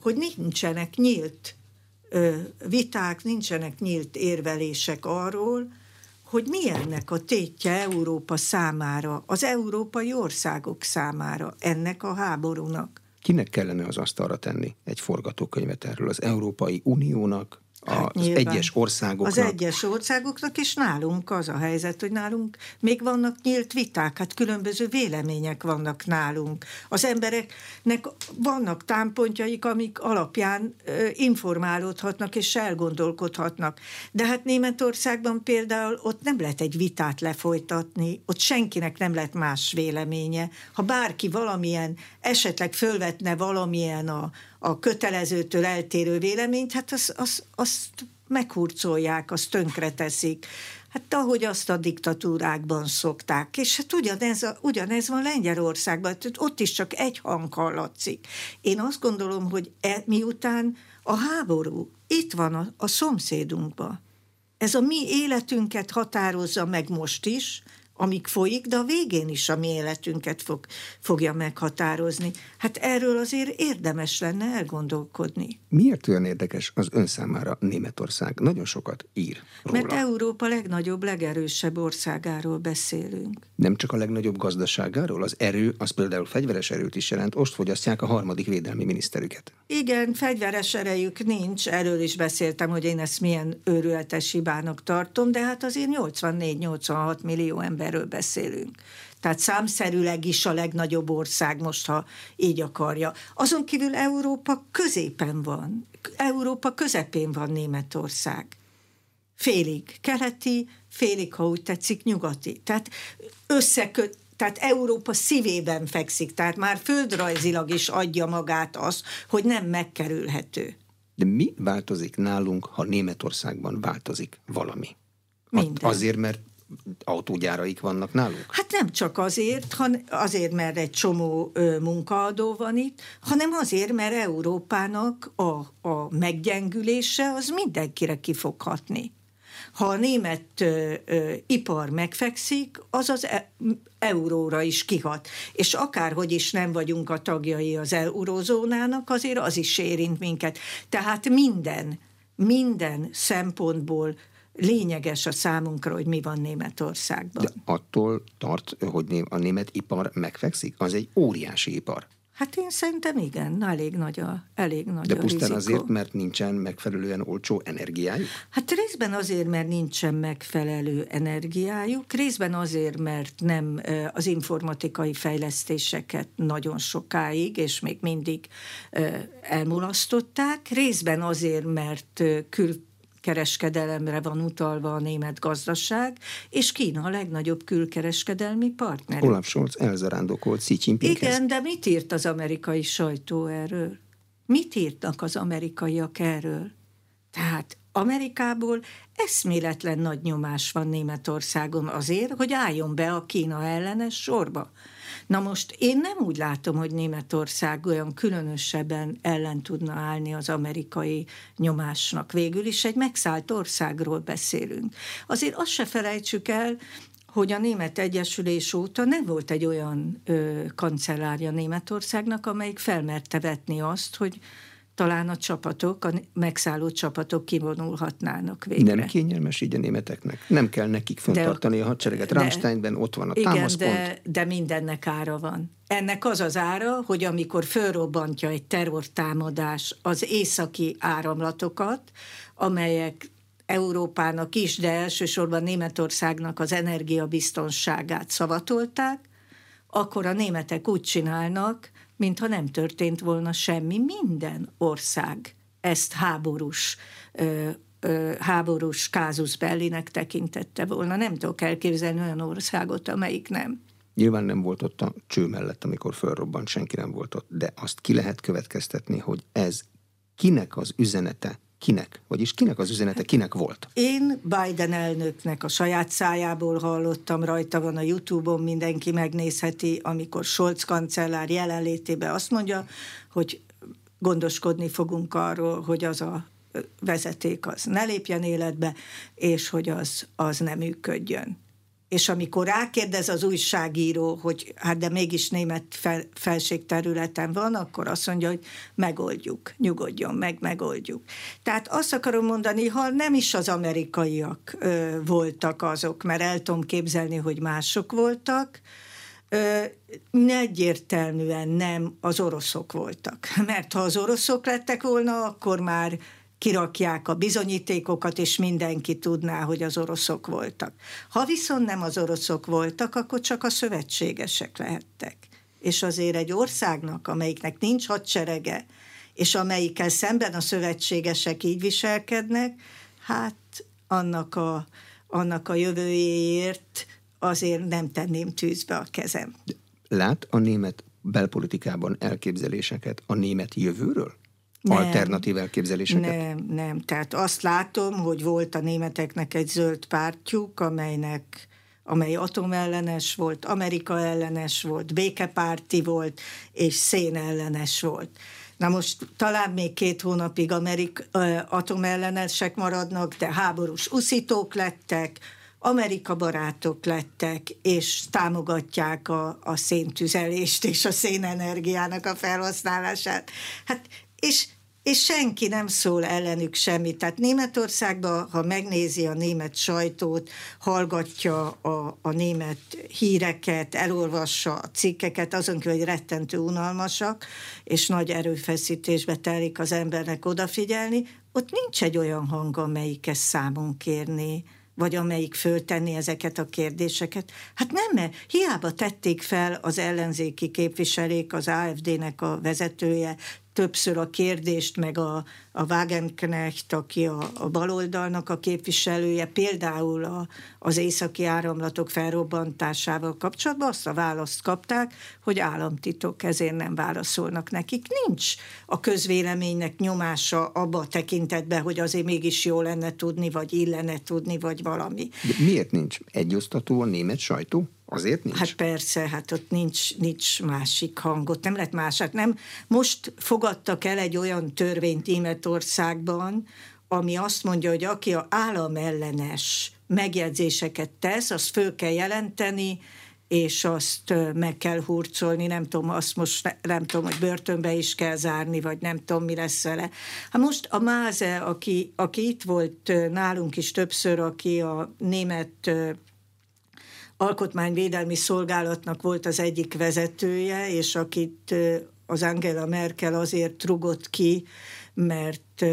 hogy nincsenek nyílt ö, viták, nincsenek nyílt érvelések arról, hogy mi ennek a tétje Európa számára, az európai országok számára ennek a háborúnak. Kinek kellene az asztalra tenni egy forgatókönyvet erről? Az Európai Uniónak, hát az egyes országoknak? Az egyes országoknak, és nálunk az a helyzet, hogy nálunk még vannak nyílt viták, hát különböző vélemények vannak nálunk. Az embereknek vannak támpontjaik, amik alapján informálódhatnak és elgondolkodhatnak. De hát Németországban például ott nem lehet egy vitát lefolytatni, ott senkinek nem lehet más véleménye. Ha bárki valamilyen, esetleg fölvetne valamilyen a a kötelezőtől eltérő véleményt, hát az, az, azt meghurcolják, azt tönkreteszik. Hát ahogy azt a diktatúrákban szokták. És hát ugyanez, a, ugyanez van Lengyelországban, ott is csak egy hang hallatszik. Én azt gondolom, hogy e, miután a háború itt van a, a szomszédunkban, ez a mi életünket határozza meg most is, amik folyik, de a végén is a mi életünket fog, fogja meghatározni. Hát erről azért érdemes lenne elgondolkodni. Miért olyan érdekes az ön számára Németország? Nagyon sokat ír róla. Mert Európa legnagyobb, legerősebb országáról beszélünk. Nem csak a legnagyobb gazdaságáról? Az erő, az például fegyveres erőt is jelent, most fogyasztják a harmadik védelmi miniszterüket. Igen, fegyveres erejük nincs, erről is beszéltem, hogy én ezt milyen őrületes hibának tartom, de hát azért nyolcvannégy-nyolcvanhat millió ember erről beszélünk. Tehát számszerűleg is a legnagyobb ország most, ha így akarja. Azon kívül Európa középen van. Európa közepén van Németország. Félig keleti, félig, ha úgy tetszik, nyugati. Tehát összeköt, tehát Európa szívében fekszik. Tehát már földrajzilag is adja magát az, hogy nem megkerülhető. De mi változik nálunk, ha Németországban változik valami? Minden. Azért, mert autógyáraik vannak náluk? Hát nem csak azért, han, azért, mert egy csomó ö, munkaadó van itt, hanem azért, mert Európának a, a meggyengülése az mindenkire ki fog hatni. Ha a német ö, ö, ipar megfekszik, az az e, euróra is kihat. És akárhogy is nem vagyunk a tagjai az eurozónának, azért az is érint minket. Tehát minden, minden szempontból lényeges a számunkra, hogy mi van Németországban. De attól tart, hogy a német ipar megfekszik? Az egy óriási ipar. Hát én szerintem igen, elég nagy a, elég nagy a rizikó. De pusztán azért, mert nincsen megfelelően olcsó energiájuk? Hát részben azért, mert nincsen megfelelő energiájuk, részben azért, mert nem az informatikai fejlesztéseket nagyon sokáig, és még mindig elmulasztották, részben azért, mert kül kereskedelemre van utalva a német gazdaság, és Kína a legnagyobb külkereskedelmi partner. Olaf Scholz elzarándokolt Xi Jinpinghez. Igen, de mit írt az amerikai sajtó erről? Mit írtak az amerikaiak erről? Tehát Amerikából eszméletlen nagy nyomás van Németországon azért, hogy álljon be a Kína ellenes sorba. Na most én nem úgy látom, hogy Németország olyan különösebben ellen tudna állni az amerikai nyomásnak. Végül is egy megszállt országról beszélünk. Azért azt se felejtsük el, hogy a Német Egyesülés óta nem volt egy olyan ö, kancellárja Németországnak, amelyik felmerte vetni azt, hogy talán a csapatok, a megszálló csapatok kivonulhatnának végre. Nem kényelmes így a németeknek? Nem kell nekik fenntartani a hadsereget? Rammsteinben ott van a igen, támaszpont? De, de mindennek ára van. Ennek az az ára, hogy amikor fölrobbantja egy terrortámadás az északi áramlatokat, amelyek Európának is, de elsősorban Németországnak az energiabiztonságát szavatolták, akkor a németek úgy csinálnak, mintha nem történt volna semmi. Minden ország ezt háborús, ö, ö, háborús kázus bellinek tekintette volna. Nem tudok elképzelni olyan országot, amelyik nem. Nyilván nem volt ott a cső mellett, amikor fölrobbant, senki nem volt ott, de azt ki lehet következtetni, hogy ez kinek az üzenete, kinek? Vagyis kinek az üzenete, kinek volt? Én Biden elnöknek a saját szájából hallottam, rajta van a YouTube-on, mindenki megnézheti, amikor Scholz kancellár jelenlétében azt mondja, hogy gondoskodni fogunk arról, hogy az a vezeték az ne lépjen életbe, és hogy az, az nem működjön. És amikor rákérdez az újságíró, hogy hát de mégis német fel, felségterületen van, akkor azt mondja, hogy megoldjuk, nyugodjon meg, megoldjuk. Tehát azt akarom mondani, ha nem is az amerikaiak ö, voltak azok, mert el tudom képzelni, hogy mások voltak, egyértelműen nem az oroszok voltak. Mert ha az oroszok lettek volna, akkor már kirakják a bizonyítékokat, és mindenki tudná, hogy az oroszok voltak. Ha viszont nem az oroszok voltak, akkor csak a szövetségesek lehettek. És azért egy országnak, amelyiknek nincs hadserege, és amelyikkel szemben a szövetségesek így viselkednek, hát annak a, annak a jövőjéért azért nem tenném tűzbe a kezem. Lát a német belpolitikában elképzeléseket a német jövőről? Nem, alternatív elképzeléseket? Nem, nem. Tehát azt látom, hogy volt a németeknek egy zöld pártjuk, amelynek, amely atomellenes volt, Amerika ellenes volt, békepárti volt, és szénellenes volt. Na most talán még két hónapig Amerik, ö, atomellenesek maradnak, de háborús uszítók lettek, Amerika barátok lettek, és támogatják a, a széntüzelést és a szénenergiának a felhasználását. Hát, és, és senki nem szól ellenük semmit. Tehát Németországban, ha megnézi a német sajtót, hallgatja a, a német híreket, elolvassa a cikkeket, azon kívül, hogy rettentő unalmasak, és nagy erőfeszítésbe telik az embernek odafigyelni, ott nincs egy olyan hang, amelyik ezt számon kérné, vagy amelyik föltenni ezeket a kérdéseket. Hát nem, mert hiába tették fel az ellenzéki képviselők, az á ef dé-nek a vezetője többször a kérdést, meg a, a Wagenknecht, aki a, a baloldalnak a képviselője, például a, az északi áramlatok felrobbantásával kapcsolatban azt a választ kapták, hogy államtitok, ezért nem válaszolnak nekik. Nincs a közvéleménynek nyomása abba a tekintetben, hogy azért mégis jó lenne tudni, vagy illene tudni, vagy valami. De miért nincs egyosztató a német sajtó? Azért nincs? Hát persze, hát ott nincs, nincs másik hangot, nem lett mását. Nem. Most fogadtak el egy olyan törvényt Németországban, ami azt mondja, hogy aki a államellenes megjegyzéseket tesz, azt föl kell jelenteni, és azt meg kell hurcolni, nem tudom, azt most nem tudom, hogy börtönbe is kell zárni, vagy nem tudom, mi lesz vele. Hát most a Máze, aki, aki itt volt nálunk is többször, aki a német alkotmányvédelmi szolgálatnak volt az egyik vezetője, és akit az Angela Merkel azért rugott ki, mert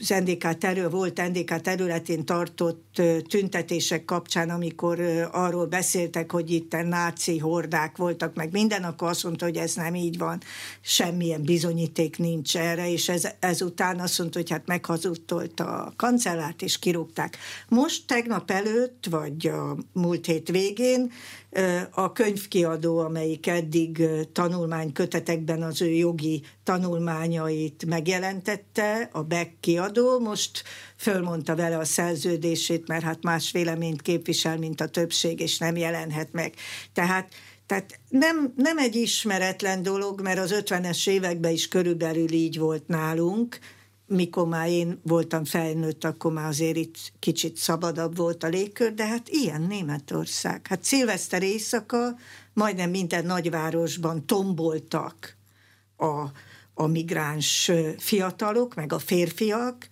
az en dé ká terül, volt en dé ká területén tartott tüntetések kapcsán, amikor arról beszéltek, hogy itt náci hordák voltak, meg minden, akkor azt mondta, hogy ez nem így van, semmilyen bizonyíték nincs erre, és ez, ezután azt mondta, hogy hát meghazudtolta a kancellárt, és kirúgták. Most tegnap előtt, vagy a múlt hét végén a könyvkiadó, amelyik eddig tanulmánykötetekben az ő jogi tanulmányait megjelentette, a Beck kiadó, most fölmondta vele a szerződését, mert hát más véleményt képvisel, mint a többség, és nem jelenhet meg. Tehát, tehát nem, nem egy ismeretlen dolog, mert az ötvenes években is körülbelül így volt nálunk, mikor már én voltam felnőtt, akkor már azért itt kicsit szabadabb volt a légkör, de hát ilyen Németország. Hát szilveszter éjszaka majdnem minden nagyvárosban tomboltak a, a migráns fiatalok, meg a férfiak,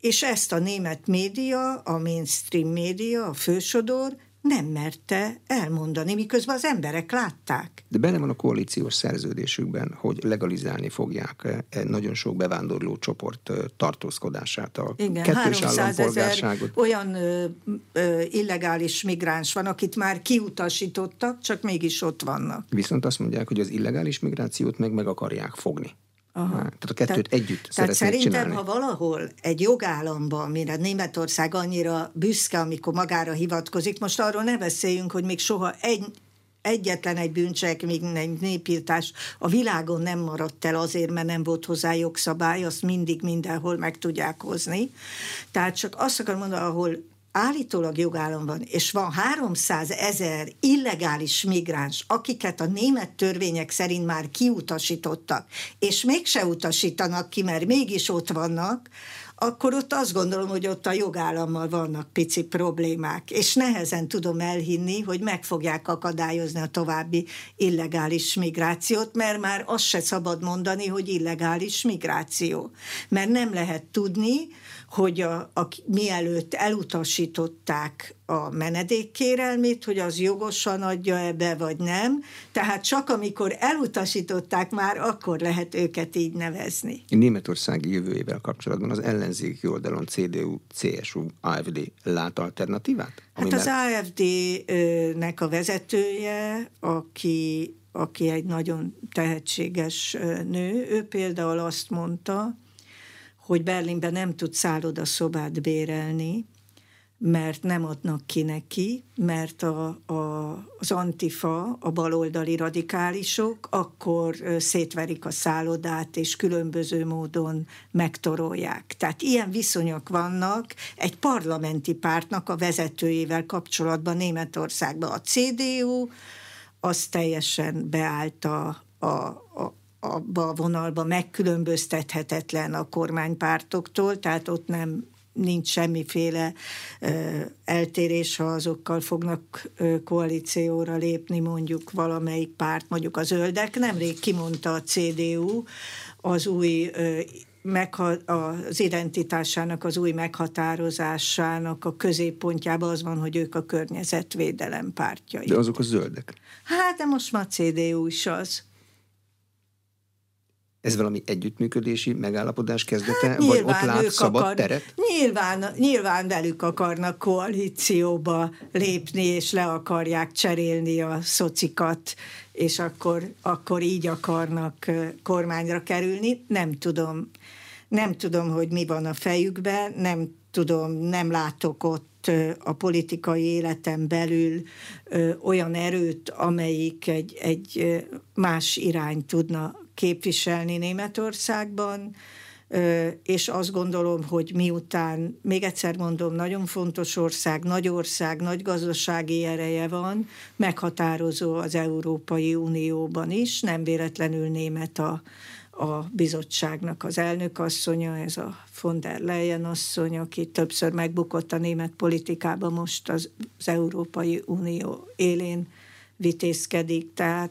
és ezt a német média, a mainstream média, a fősodor nem merte elmondani, miközben az emberek látták. De benne van a koalíciós szerződésükben, hogy legalizálni fogják nagyon sok bevándorló csoport tartózkodását, a igen, kettős állampolgárságot. Olyan ö, ö, illegális migráns van, akit már kiutasítottak, csak mégis ott vannak. Viszont azt mondják, hogy az illegális migrációt meg meg akarják fogni. Aha. Tehát a kettőt tehát, együtt tehát szerintem, csinálni. Ha valahol egy jogállamban, amire Németország annyira büszke, amikor magára hivatkozik, most arról ne beszéljünk, hogy még soha egy, egyetlen egy bűncselekmény, népírtás a világon nem maradt el azért, mert nem volt hozzá jogszabály, azt mindig mindenhol meg tudják hozni. Tehát csak azt akarom mondani, ahol állítólag jogállam van, és van háromszázezer illegális migráns, akiket a német törvények szerint már kiutasítottak, és mégse utasítanak ki, mert mégis ott vannak, akkor ott azt gondolom, hogy ott a jogállammal vannak pici problémák, és nehezen tudom elhinni, hogy meg fogják akadályozni a további illegális migrációt, mert már azt se szabad mondani, hogy illegális migráció. Mert nem lehet tudni, hogy a, a, mielőtt elutasították a menedékkérelmét, hogy az jogosan adja-e be, vagy nem. Tehát csak amikor elutasították már, akkor lehet őket így nevezni. Németország jövőjével kapcsolatban az ellenzéki oldalon C D U, C S U, A F D lát alternatívát? Hát az már... á ef dé-nek a vezetője, aki, aki egy nagyon tehetséges nő, ő például azt mondta, hogy Berlinben nem tud szállodaszobát bérelni, mert nem adnak ki neki, mert a, a, az antifa, a baloldali radikálisok, akkor szétverik a szállodát, és különböző módon megtorolják. Tehát ilyen viszonyok vannak egy parlamenti pártnak a vezetőjével kapcsolatban Németországban. A C D U az teljesen beállt a, a, a abba a vonalba, megkülönböztethetetlen a kormánypártoktól, tehát ott nem nincs semmiféle ö, eltérés, ha azokkal fognak ö, koalícióra lépni, mondjuk valamelyik párt, mondjuk a zöldek. Nemrég kimondta a C D U az új ö, megha- az identitásának, az új meghatározásának a középpontjában az van, hogy ők a környezetvédelem pártjai. De azok a zöldek? Hát, de most már C D U is az. Ez valami együttműködési megállapodás kezdete, hát vagy ott lát szabad akar, teret? Nyilván, nyilván velük akarnak koalícióba lépni, és le akarják cserélni a szocikat, és akkor, akkor így akarnak kormányra kerülni. Nem tudom, nem tudom, hogy mi van a fejükben, nem tudom, nem látok ott a politikai életen belül ö, olyan erőt, amelyik egy, egy más irányt tudna képviselni Németországban, és azt gondolom, hogy miután, még egyszer mondom, nagyon fontos ország, nagy ország, nagy gazdasági ereje van, meghatározó az Európai Unióban is, nem véletlenül német a, a bizottságnak az elnökasszonya, ez a von der Leyen asszony, aki többször megbukott a német politikába, most az, az Európai Unió élén vitézkedik, tehát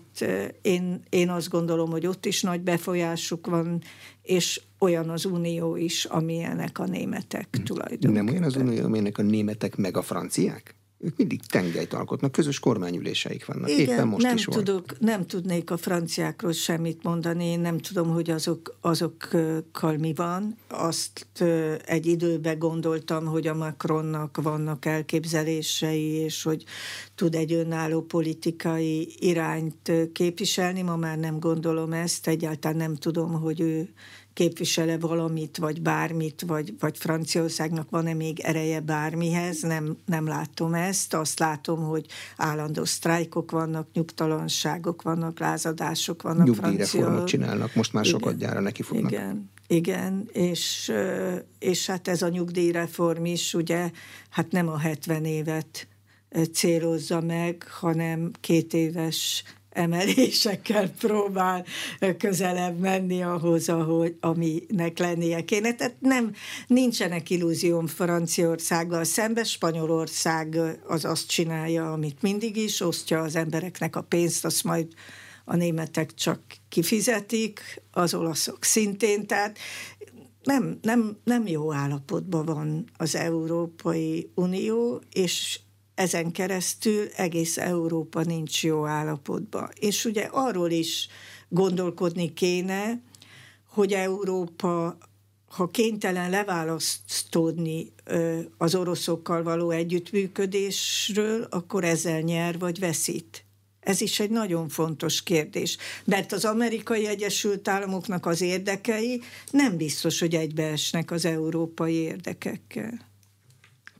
én, én azt gondolom, hogy ott is nagy befolyásuk van, és olyan az unió is, amilyenek a németek tulajdonképpen. Nem olyan az unió, amilyenek a németek meg a franciák? Ők mindig tengelyt alkotnak, közös kormányüléseik vannak. Igen, éppen most nem is tudok, nem tudnék a franciákról semmit mondani, én nem tudom, hogy azok, azokkal mi van. Azt egy időben gondoltam, hogy a Macronnak vannak elképzelései, és hogy tud egy önálló politikai irányt képviselni. Ma már nem gondolom ezt, egyáltalán nem tudom, hogy ő képvisele valamit, vagy bármit, vagy, vagy Franciaországnak van-e még ereje bármihez, nem, nem látom ezt. Azt látom, hogy állandó sztrájkok vannak, nyugtalanságok vannak, lázadások vannak. Nyugdíjreformot csinálnak, most már sokat gyára neki fognak. Igen, igen, és, és hát ez a nyugdíjreform is, ugye, hát nem a hetven évet célozza meg, hanem két éves emelésekkel próbál közelebb menni ahhoz, ahogy, aminek lennie kéne. Tehát nem, nincsenek illúzióm Franciaországgal szemben. Spanyolország az azt csinálja, amit mindig is, osztja az embereknek a pénzt, azt majd a németek csak kifizetik, az olaszok szintén, tehát nem, nem, nem jó állapotban van az Európai Unió, és ezen keresztül egész Európa nincs jó állapotban. És ugye arról is gondolkodni kéne, hogy Európa, ha kénytelen leválasztódni az oroszokkal való együttműködésről, akkor ezzel nyer vagy veszít. Ez is egy nagyon fontos kérdés, mert az Amerikai Egyesült Államoknak az érdekei nem biztos, hogy egybeesnek az európai érdekekkel.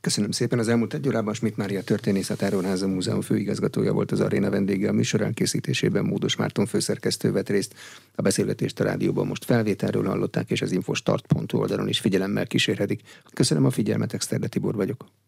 Köszönöm szépen. Az elmúlt egy órában Schmidt Mária történész, a Terror Háza Múzeum főigazgatója volt az Aréna vendége. A műsor elkészítésében Módos Márton főszerkesztő vett részt. A beszélgetést a rádióban most felvételről hallották, és az infostart pont hu oldalon is figyelemmel kísérhetik. Köszönöm a figyelmet, Exterde Tibor vagyok.